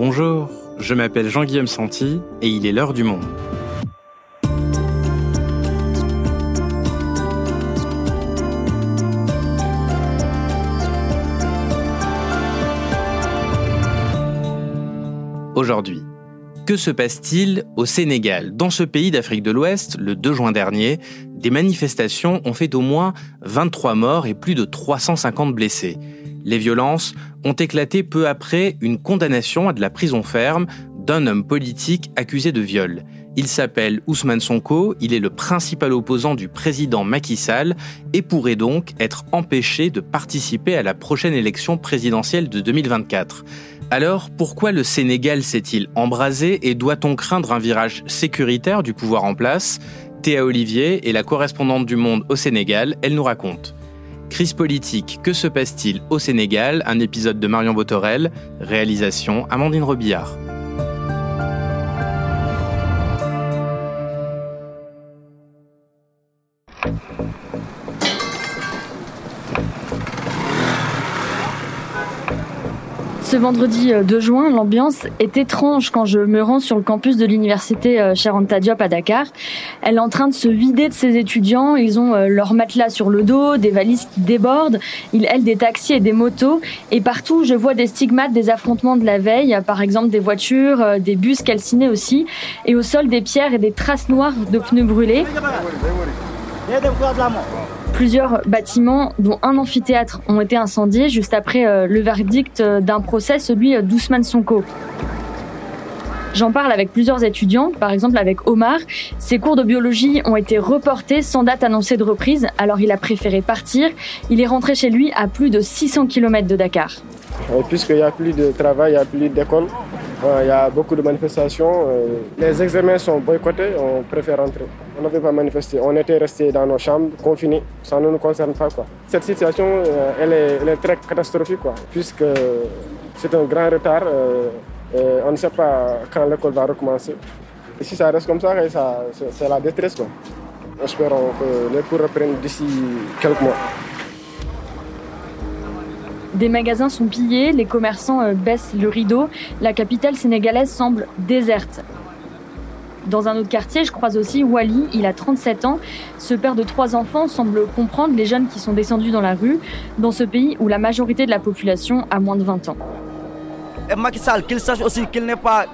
Bonjour, je m'appelle Jean-Guillaume Santi et il est l'heure du monde. Aujourd'hui, que se passe-t-il au Sénégal? Dans ce pays d'Afrique de l'Ouest, le 2 juin dernier, des manifestations ont fait au moins 23 morts et plus de 350 blessés. Les violences ont éclaté peu après une condamnation à de la prison ferme d'un homme politique accusé de viol. Il s'appelle Ousmane Sonko, il est le principal opposant du président Macky Sall et pourrait donc être empêché de participer à la prochaine élection présidentielle de 2024. Alors, pourquoi le Sénégal s'est-il embrasé et doit-on craindre un virage sécuritaire du pouvoir en place? Théa Olivier est la correspondante du Monde au Sénégal, elle nous raconte. Crise politique, que se passe-t-il au Sénégal? Un épisode de Marion Bothorel, réalisation Amandine Robillard. Ce vendredi 2 juin, l'ambiance est étrange quand je me rends sur le campus de l'université Cheikh Anta Diop à Dakar. Elle est en train de se vider de ses étudiants. Ils ont leur matelas sur le dos, des valises qui débordent. Ils aiment des taxis et des motos. Et partout, je vois des stigmates des affrontements de la veille. Par exemple, des voitures, des bus calcinés aussi. Et au sol, des pierres et des traces noires de pneus brûlés. Plusieurs bâtiments, dont un amphithéâtre, ont été incendiés juste après le verdict d'un procès, celui d'Ousmane Sonko. J'en parle avec plusieurs étudiants, par exemple avec Omar. Ses cours de biologie ont été reportés sans date annoncée de reprise, alors il a préféré partir. Il est rentré chez lui à plus de 600 km de Dakar. Puisqu'il n'y a plus de travail, il n'y a plus d'école, il y a beaucoup de manifestations. Les examens sont boycottés, on préfère rentrer. On n'avait pas manifesté, on était restés dans nos chambres, confinés, ça ne nous concerne pas. Cette situation, elle est très catastrophique, puisque c'est un grand retard. On ne sait pas quand l'école va recommencer. Et si ça reste comme ça, c'est la détresse. Espérons que les cours reprennent d'ici quelques mois. Des magasins sont pillés, les commerçants baissent le rideau. La capitale sénégalaise semble déserte. Dans un autre quartier, je croise aussi Wali, il a 37 ans. Ce père de 3 enfants semble comprendre les jeunes qui sont descendus dans la rue, dans ce pays où la majorité de la population a moins de 20 ans. Et Macky Sall, qu'il sache aussi qu'il n'est pas...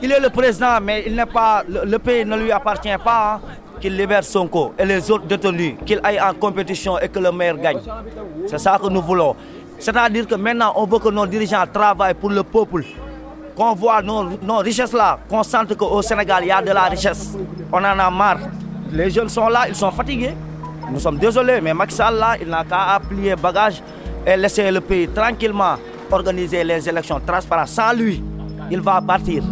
Il est le président, mais il n'est pas... Le pays ne lui appartient pas, hein. Qu'il libère Sonko et les autres détenus, qu'il aille en compétition et que le maire gagne. C'est ça que nous voulons. C'est-à-dire que maintenant, on veut que nos dirigeants travaillent pour le peuple, qu'on voit nos richesses là, qu'on sente qu'au Sénégal, il y a de la richesse. On en a marre. Les jeunes sont là, ils sont fatigués. Nous sommes désolés, mais Macky Sall, là, il n'a qu'à plier bagage et laisser le pays tranquillement organiser les élections transparentes. Sans lui, il va partir.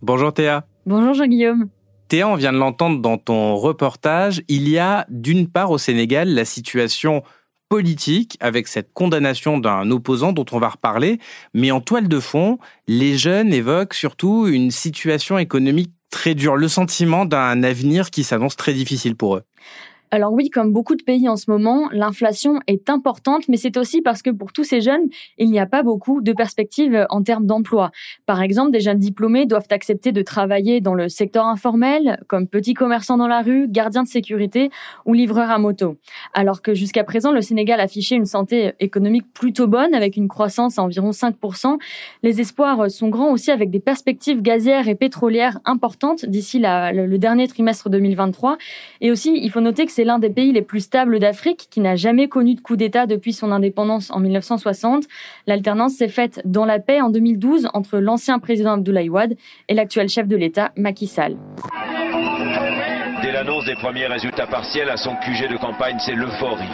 Bonjour Théa. Bonjour Jean-Guillaume. Théa, on vient de l'entendre dans ton reportage. Il y a d'une part au Sénégal la situation politique avec cette condamnation d'un opposant dont on va reparler. Mais en toile de fond, les jeunes évoquent surtout une situation économique très dure, le sentiment d'un avenir qui s'annonce très difficile pour eux. Alors oui, comme beaucoup de pays en ce moment, l'inflation est importante, mais c'est aussi parce que pour tous ces jeunes, il n'y a pas beaucoup de perspectives en termes d'emploi. Par exemple, des jeunes diplômés doivent accepter de travailler dans le secteur informel, comme petits commerçants dans la rue, gardiens de sécurité ou livreurs à moto. Alors que jusqu'à présent, le Sénégal affichait une santé économique plutôt bonne, avec une croissance à environ 5%. Les espoirs sont grands aussi avec des perspectives gazières et pétrolières importantes d'ici le dernier trimestre 2023. Et aussi, il faut noter que c'est l'un des pays les plus stables d'Afrique, qui n'a jamais connu de coup d'État depuis son indépendance en 1960. L'alternance s'est faite dans la paix en 2012 entre l'ancien président Abdoulaye Wade et l'actuel chef de l'État, Macky Sall. Dès l'annonce des premiers résultats partiels à son QG de campagne, c'est l'euphorie.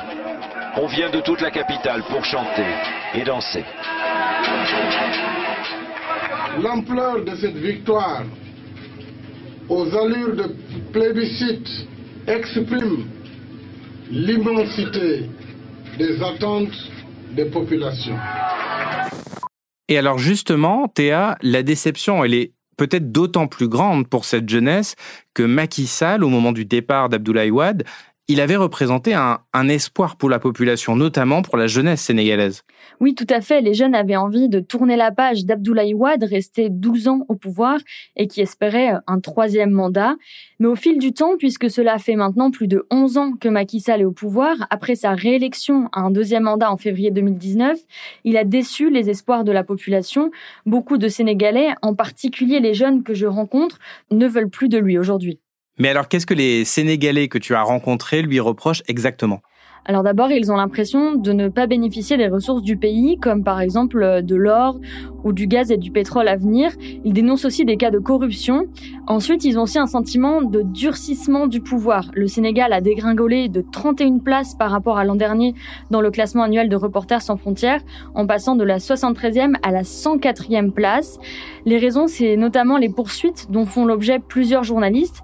On vient de toute la capitale pour chanter et danser. L'ampleur de cette victoire, aux allures de plébiscite, exprime l'immensité des attentes des populations. Et alors justement, Théa, la déception, elle est peut-être d'autant plus grande pour cette jeunesse que Macky Sall, au moment du départ d'Abdoulaye Wade, il avait représenté un espoir pour la population, notamment pour la jeunesse sénégalaise. Oui, tout à fait. Les jeunes avaient envie de tourner la page d'Abdoulaye Wade, resté 12 ans au pouvoir et qui espérait un troisième mandat. Mais au fil du temps, puisque cela fait maintenant plus de 11 ans que Macky Sall est au pouvoir, après sa réélection à un deuxième mandat en février 2019, il a déçu les espoirs de la population. Beaucoup de Sénégalais, en particulier les jeunes que je rencontre, ne veulent plus de lui aujourd'hui. Mais alors, qu'est-ce que les Sénégalais que tu as rencontrés lui reprochent exactement ? Alors d'abord, ils ont l'impression de ne pas bénéficier des ressources du pays, comme par exemple de l'or ou du gaz et du pétrole à venir. Ils dénoncent aussi des cas de corruption. Ensuite, ils ont aussi un sentiment de durcissement du pouvoir. Le Sénégal a dégringolé de 31 places par rapport à l'an dernier dans le classement annuel de Reporters sans frontières, en passant de la 73e à la 104e place. Les raisons, c'est notamment les poursuites dont font l'objet plusieurs journalistes.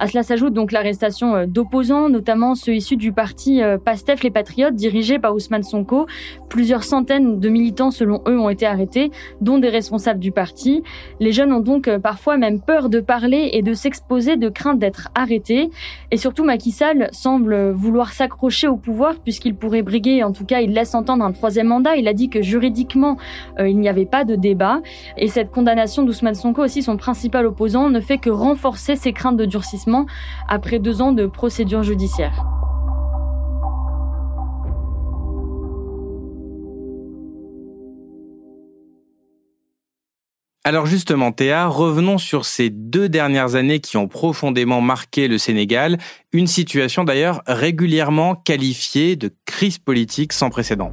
À cela s'ajoute donc l'arrestation d'opposants, notamment ceux issus du parti PASTEF, les Patriotes, dirigé par Ousmane Sonko. Plusieurs centaines de militants, selon eux, ont été arrêtés, dont des responsables du parti. Les jeunes ont donc parfois même peur de parler et de s'exposer, de crainte d'être arrêtés. Et surtout, Macky Sall semble vouloir s'accrocher au pouvoir, puisqu'il pourrait briguer, en tout cas, il laisse entendre un troisième mandat. Il a dit que juridiquement, il n'y avait pas de débat. Et cette condamnation d'Ousmane Sonko, aussi son principal opposant, ne fait que renforcer ses craintes de durcissement après 2 ans de procédure judiciaire. Alors justement, Théa, revenons sur ces 2 dernières années qui ont profondément marqué le Sénégal, une situation d'ailleurs régulièrement qualifiée de crise politique sans précédent.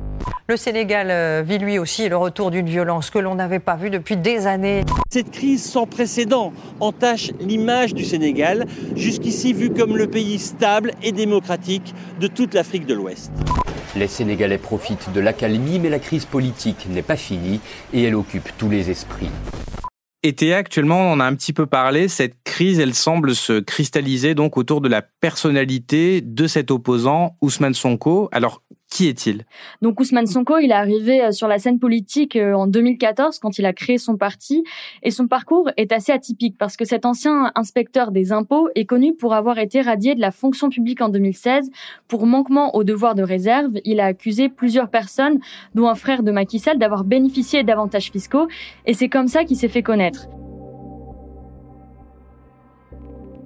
Le Sénégal vit lui aussi le retour d'une violence que l'on n'avait pas vue depuis des années. Cette crise sans précédent entache l'image du Sénégal, jusqu'ici vu comme le pays stable et démocratique de toute l'Afrique de l'Ouest. Les Sénégalais profitent de l'accalmie, mais la crise politique n'est pas finie et elle occupe tous les esprits. Et Théa, actuellement, on en a un petit peu parlé, cette crise, elle semble se cristalliser donc autour de la personnalité de cet opposant, Ousmane Sonko. Alors, qui est-il ? Donc Ousmane Sonko, il est arrivé sur la scène politique en 2014 quand il a créé son parti et son parcours est assez atypique parce que cet ancien inspecteur des impôts est connu pour avoir été radié de la fonction publique en 2016 pour manquement au devoir de réserve. Il a accusé plusieurs personnes, dont un frère de Macky Sall, d'avoir bénéficié d'avantages fiscaux et c'est comme ça qu'il s'est fait connaître.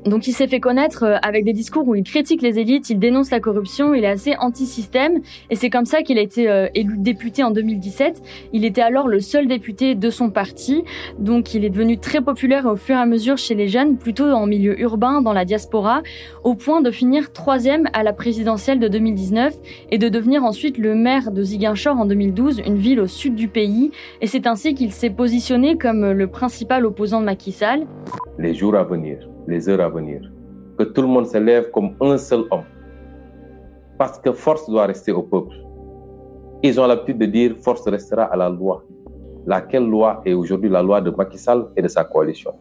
Donc il s'est fait connaître avec des discours où il critique les élites, il dénonce la corruption, il est assez anti-système et c'est comme ça qu'il a été élu député en 2017. Il était alors le seul député de son parti, donc il est devenu très populaire au fur et à mesure chez les jeunes, plutôt en milieu urbain, dans la diaspora, au point de finir 3e à la présidentielle de 2019 et de devenir ensuite le maire de Ziguinchor en 2012, une ville au sud du pays. Et c'est ainsi qu'il s'est positionné comme le principal opposant de Macky Sall. Les jours à venir, les heures à venir, que tout le monde se lève comme un seul homme. Parce que force doit rester au peuple. Ils ont l'habitude de dire « force restera à la loi ». Laquelle loi est aujourd'hui la loi de Macky Sall et de sa coalition.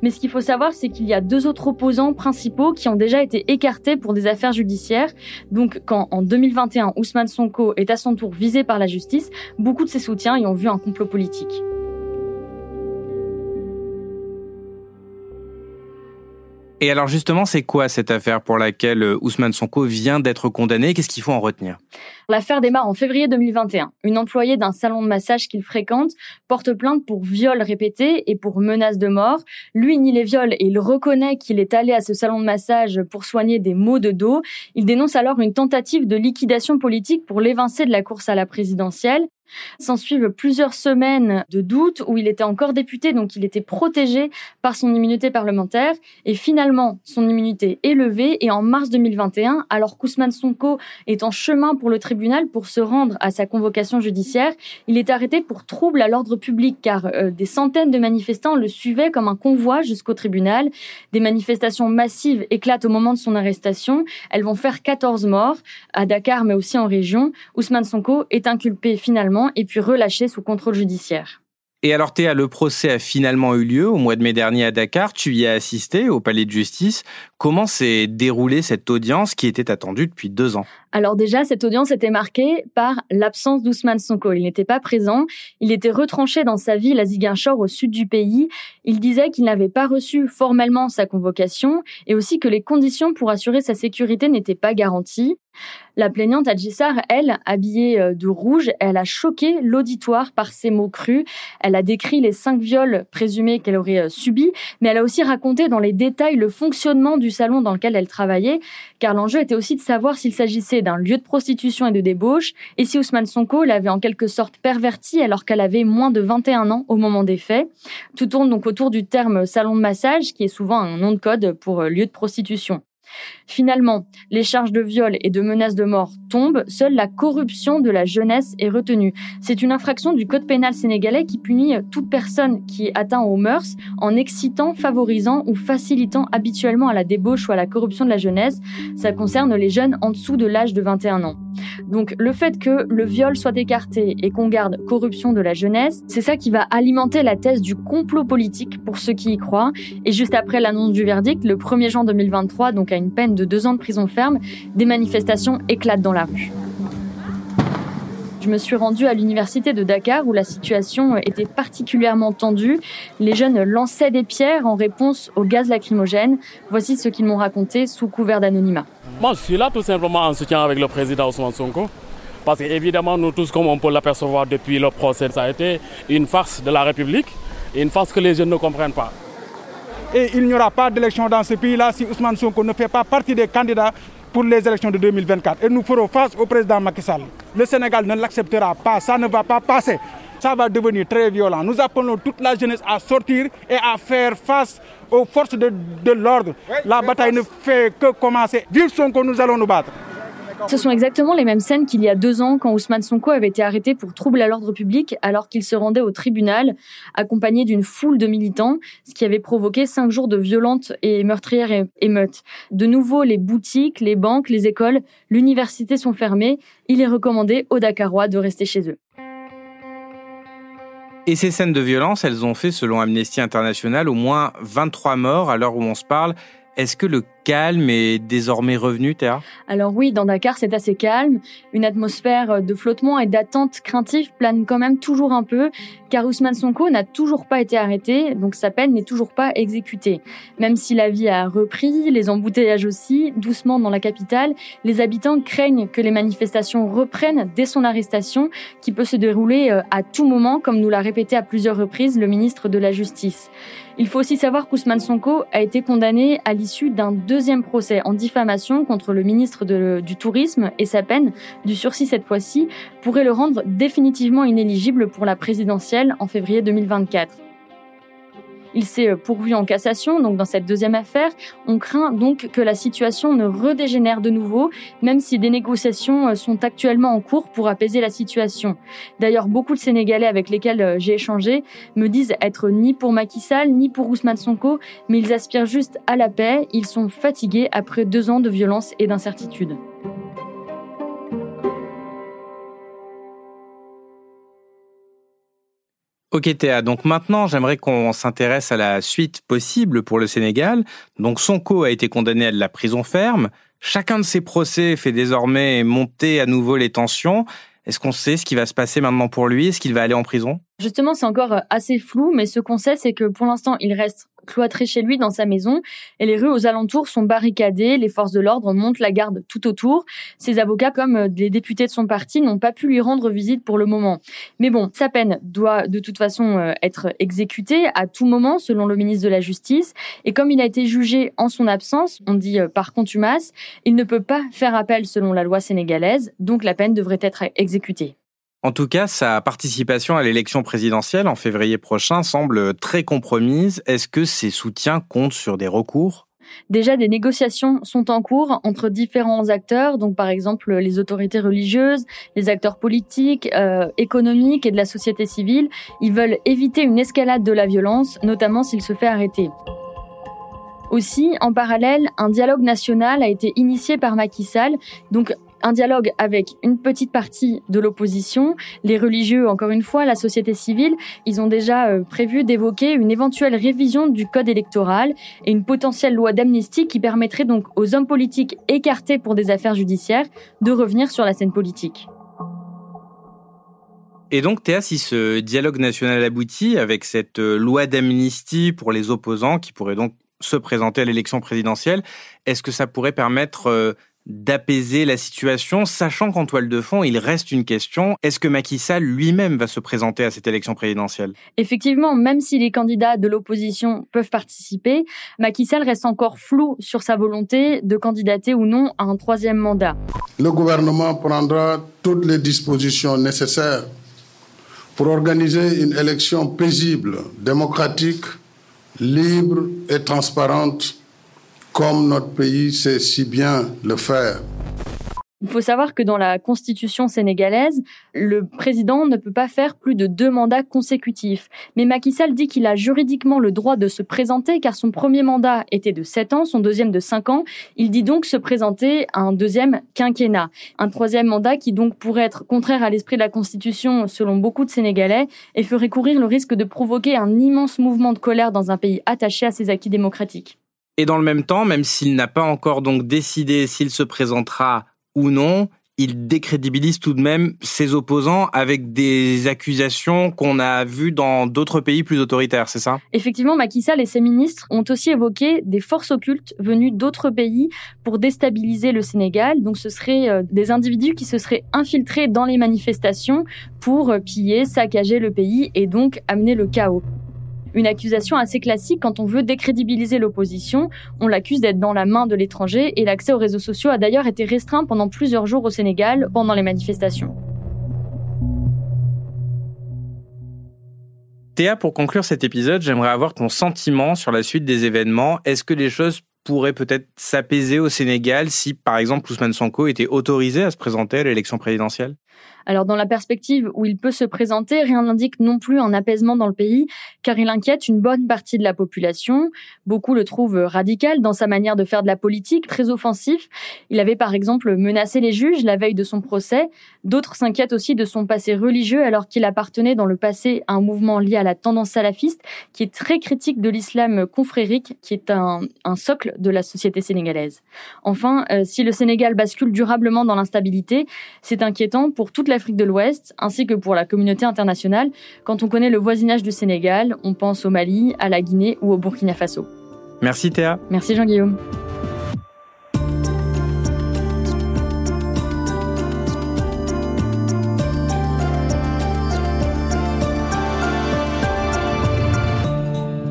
Mais ce qu'il faut savoir, c'est qu'il y a 2 autres opposants principaux qui ont déjà été écartés pour des affaires judiciaires. Donc, quand en 2021, Ousmane Sonko est à son tour visé par la justice, beaucoup de ses soutiens y ont vu un complot politique. Et alors justement, c'est quoi cette affaire pour laquelle Ousmane Sonko vient d'être condamné ? Qu'est-ce qu'il faut en retenir ? L'affaire démarre en février 2021. Une employée d'un salon de massage qu'il fréquente porte plainte pour viol répété et pour menace de mort. Lui nie les viols et il reconnaît qu'il est allé à ce salon de massage pour soigner des maux de dos. Il dénonce alors une tentative de liquidation politique pour l'évincer de la course à la présidentielle. S'en suivent plusieurs semaines de doute où il était encore député, donc il était protégé par son immunité parlementaire. Et finalement, son immunité est levée et en mars 2021, alors qu'Ousmane Sonko est en chemin pour le tribunal pour se rendre à sa convocation judiciaire, il est arrêté pour trouble à l'ordre public car des centaines de manifestants le suivaient comme un convoi jusqu'au tribunal. Des manifestations massives éclatent au moment de son arrestation. Elles vont faire 14 morts à Dakar mais aussi en région. Ousmane Sonko est inculpé finalement et puis relâché sous contrôle judiciaire. Et alors Théa, le procès a finalement eu lieu au mois de mai dernier à Dakar. Tu y as assisté au palais de justice. Comment s'est déroulée cette audience qui était attendue depuis 2 ans? Alors déjà, cette audience était marquée par l'absence d'Ousmane Sonko. Il n'était pas présent, il était retranché dans sa ville à Ziguinchor, au sud du pays. Il disait qu'il n'avait pas reçu formellement sa convocation et aussi que les conditions pour assurer sa sécurité n'étaient pas garanties. La plaignante Adjissar, elle, habillée de rouge, elle a choqué l'auditoire par ses mots crus. Elle a décrit les 5 viols présumés qu'elle aurait subis, mais elle a aussi raconté dans les détails le fonctionnement du salon dans lequel elle travaillait, car l'enjeu était aussi de savoir s'il s'agissait d'un lieu de prostitution et de débauche, et si Ousmane Sonko l'avait en quelque sorte pervertie alors qu'elle avait moins de 21 ans au moment des faits. Tout tourne donc autour du terme salon de massage, qui est souvent un nom de code pour lieu de prostitution. Finalement, les charges de viol et de menaces de mort tombent, seule la corruption de la jeunesse est retenue. C'est une infraction du code pénal sénégalais qui punit toute personne qui atteint aux mœurs en excitant, favorisant ou facilitant habituellement à la débauche ou à la corruption de la jeunesse. Ça concerne les jeunes en dessous de l'âge de 21 ans. Donc le fait que le viol soit écarté et qu'on garde corruption de la jeunesse, c'est ça qui va alimenter la thèse du complot politique pour ceux qui y croient. Et juste après l'annonce du verdict, le 1er juin 2023, donc à une peine de 2 ans de prison ferme, des manifestations éclatent dans la rue. Je me suis rendue à l'université de Dakar où la situation était particulièrement tendue. Les jeunes lançaient des pierres en réponse aux gaz lacrymogènes. Voici ce qu'ils m'ont raconté sous couvert d'anonymat. Moi, je suis là tout simplement en soutien avec le président Ousmane Sonko. Parce qu'évidemment, nous tous, comme on peut l'apercevoir depuis le procès, ça a été une farce de la République et une farce que les jeunes ne comprennent pas. Et il n'y aura pas d'élection dans ce pays-là si Ousmane Sonko ne fait pas partie des candidats pour les élections de 2024. Et nous ferons face au président Macky Sall. Le Sénégal ne l'acceptera pas, ça ne va pas passer. Ça va devenir très violent. Nous appelons toute la jeunesse à sortir et à faire face aux forces de l'ordre. Oui, la bataille ne fait que commencer. Vive Sonko, nous allons nous battre. Ce sont exactement les mêmes scènes qu'il y a 2 ans quand Ousmane Sonko avait été arrêté pour trouble à l'ordre public alors qu'il se rendait au tribunal accompagné d'une foule de militants, ce qui avait provoqué 5 jours de violentes et meurtrières émeutes. De nouveau, les boutiques, les banques, les écoles, l'université sont fermées. Il est recommandé aux Dakarois de rester chez eux. Et ces scènes de violence, elles ont fait, selon Amnesty International, au moins 23 morts à l'heure où on se parle. Est-ce que le calme est désormais revenu, Théa? Alors oui, dans Dakar, c'est assez calme. Une atmosphère de flottement et d'attente craintive plane quand même toujours un peu, car Ousmane Sonko n'a toujours pas été arrêté, donc sa peine n'est toujours pas exécutée. Même si la vie a repris, les embouteillages aussi, doucement dans la capitale, les habitants craignent que les manifestations reprennent dès son arrestation, qui peut se dérouler à tout moment, comme nous l'a répété à plusieurs reprises le ministre de la Justice. Il faut aussi savoir qu'Ousmane Sonko a été condamné à l'issue d'un deuxième procès en diffamation contre le ministre du Tourisme et sa peine, du sursis cette fois-ci, pourrait le rendre définitivement inéligible pour la présidentielle en février 2024. Il s'est pourvu en cassation, donc dans cette deuxième affaire. On craint donc que la situation ne redégénère de nouveau, même si des négociations sont actuellement en cours pour apaiser la situation. D'ailleurs, beaucoup de Sénégalais avec lesquels j'ai échangé me disent être ni pour Macky Sall, ni pour Ousmane Sonko, mais ils aspirent juste à la paix. Ils sont fatigués après 2 ans de violence et d'incertitude. Ok Théa, donc maintenant j'aimerais qu'on s'intéresse à la suite possible pour le Sénégal. Donc Sonko a été condamné à de la prison ferme. Chacun de ces procès fait désormais monter à nouveau les tensions. Est-ce qu'on sait ce qui va se passer maintenant pour lui? Est-ce qu'il va aller en prison? Justement, c'est encore assez flou, mais ce qu'on sait, c'est que pour l'instant, il reste cloîtré chez lui dans sa maison et les rues aux alentours sont barricadées, les forces de l'ordre montent la garde tout autour. Ses avocats, comme les députés de son parti, n'ont pas pu lui rendre visite pour le moment. Mais bon, sa peine doit de toute façon être exécutée à tout moment, selon le ministre de la Justice. Et comme il a été jugé en son absence, on dit par contumace, il ne peut pas faire appel selon la loi sénégalaise, donc la peine devrait être exécutée. En tout cas, sa participation à l'élection présidentielle en février prochain semble très compromise. Est-ce que ses soutiens comptent sur des recours ? Déjà, des négociations sont en cours entre différents acteurs, donc par exemple les autorités religieuses, les acteurs politiques, économiques et de la société civile. Ils veulent éviter une escalade de la violence, notamment s'il se fait arrêter. Aussi, en parallèle, un dialogue national a été initié par Macky Sall, donc un dialogue avec une petite partie de l'opposition, les religieux, encore une fois, la société civile. Ils ont déjà prévu d'évoquer une éventuelle révision du code électoral et une potentielle loi d'amnistie qui permettrait donc aux hommes politiques écartés pour des affaires judiciaires de revenir sur la scène politique. Et donc, Théa, si ce dialogue national aboutit avec cette loi d'amnistie pour les opposants qui pourraient donc se présenter à l'élection présidentielle, est-ce que ça pourrait permettre d'apaiser la situation, sachant qu'en toile de fond, il reste une question, est-ce que Macky Sall lui-même va se présenter à cette élection présidentielle ? Effectivement, même si les candidats de l'opposition peuvent participer, Macky Sall reste encore flou sur sa volonté de candidater ou non à un troisième mandat. Le gouvernement prendra toutes les dispositions nécessaires pour organiser une élection paisible, démocratique, libre et transparente, comme notre pays sait si bien le faire. Il faut savoir que dans la constitution sénégalaise, le président ne peut pas faire plus de 2 mandats consécutifs. Mais Macky Sall dit qu'il a juridiquement le droit de se présenter car son premier mandat était de 7 ans, son deuxième de 5 ans. Il dit donc se présenter à un deuxième quinquennat. Un troisième mandat qui donc pourrait être contraire à l'esprit de la constitution selon beaucoup de Sénégalais et ferait courir le risque de provoquer un immense mouvement de colère dans un pays attaché à ses acquis démocratiques. Et dans le même temps, même s'il n'a pas encore donc décidé s'il se présentera ou non, il décrédibilise tout de même ses opposants avec des accusations qu'on a vues dans d'autres pays plus autoritaires, c'est ça ? Effectivement, Macky Sall et ses ministres ont aussi évoqué des forces occultes venues d'autres pays pour déstabiliser le Sénégal. Donc ce seraient des individus qui se seraient infiltrés dans les manifestations pour piller, saccager le pays et donc amener le chaos. Une accusation assez classique quand on veut décrédibiliser l'opposition. On l'accuse d'être dans la main de l'étranger et l'accès aux réseaux sociaux a d'ailleurs été restreint pendant plusieurs jours au Sénégal pendant les manifestations. Théa, pour conclure cet épisode, j'aimerais avoir ton sentiment sur la suite des événements. Est-ce que les choses pourraient peut-être s'apaiser au Sénégal si, par exemple, Ousmane Sonko était autorisé à se présenter à l'élection présidentielle ? Alors, dans la perspective où il peut se présenter, rien n'indique non plus un apaisement dans le pays, car il inquiète une bonne partie de la population. Beaucoup le trouvent radical dans sa manière de faire de la politique, très offensif. Il avait par exemple menacé les juges la veille de son procès. D'autres s'inquiètent aussi de son passé religieux, alors qu'il appartenait dans le passé à un mouvement lié à la tendance salafiste, qui est très critique de l'islam confrérique, qui est un socle de la société sénégalaise. Enfin, si le Sénégal bascule durablement dans l'instabilité, c'est inquiétant pour toute l'Afrique de l'Ouest, ainsi que pour la communauté internationale. Quand on connaît le voisinage du Sénégal, on pense au Mali, à la Guinée ou au Burkina Faso. Merci Théa. Merci Jean-Guillaume.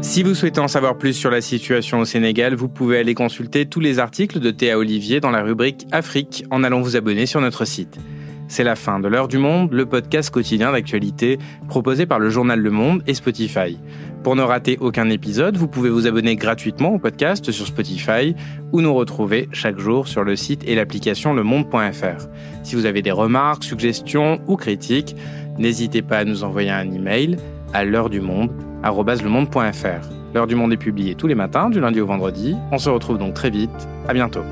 Si vous souhaitez en savoir plus sur la situation au Sénégal, vous pouvez aller consulter tous les articles de Théa Olivier dans la rubrique Afrique en allant vous abonner sur notre site. C'est la fin de L'Heure du Monde, le podcast quotidien d'actualité proposé par le journal Le Monde et Spotify. Pour ne rater aucun épisode, vous pouvez vous abonner gratuitement au podcast sur Spotify ou nous retrouver chaque jour sur le site et l'application lemonde.fr. Si vous avez des remarques, suggestions ou critiques, n'hésitez pas à nous envoyer un email à l'heuredumonde@lemonde.fr. L'Heure du Monde est publiée tous les matins, du lundi au vendredi. On se retrouve donc très vite. À bientôt.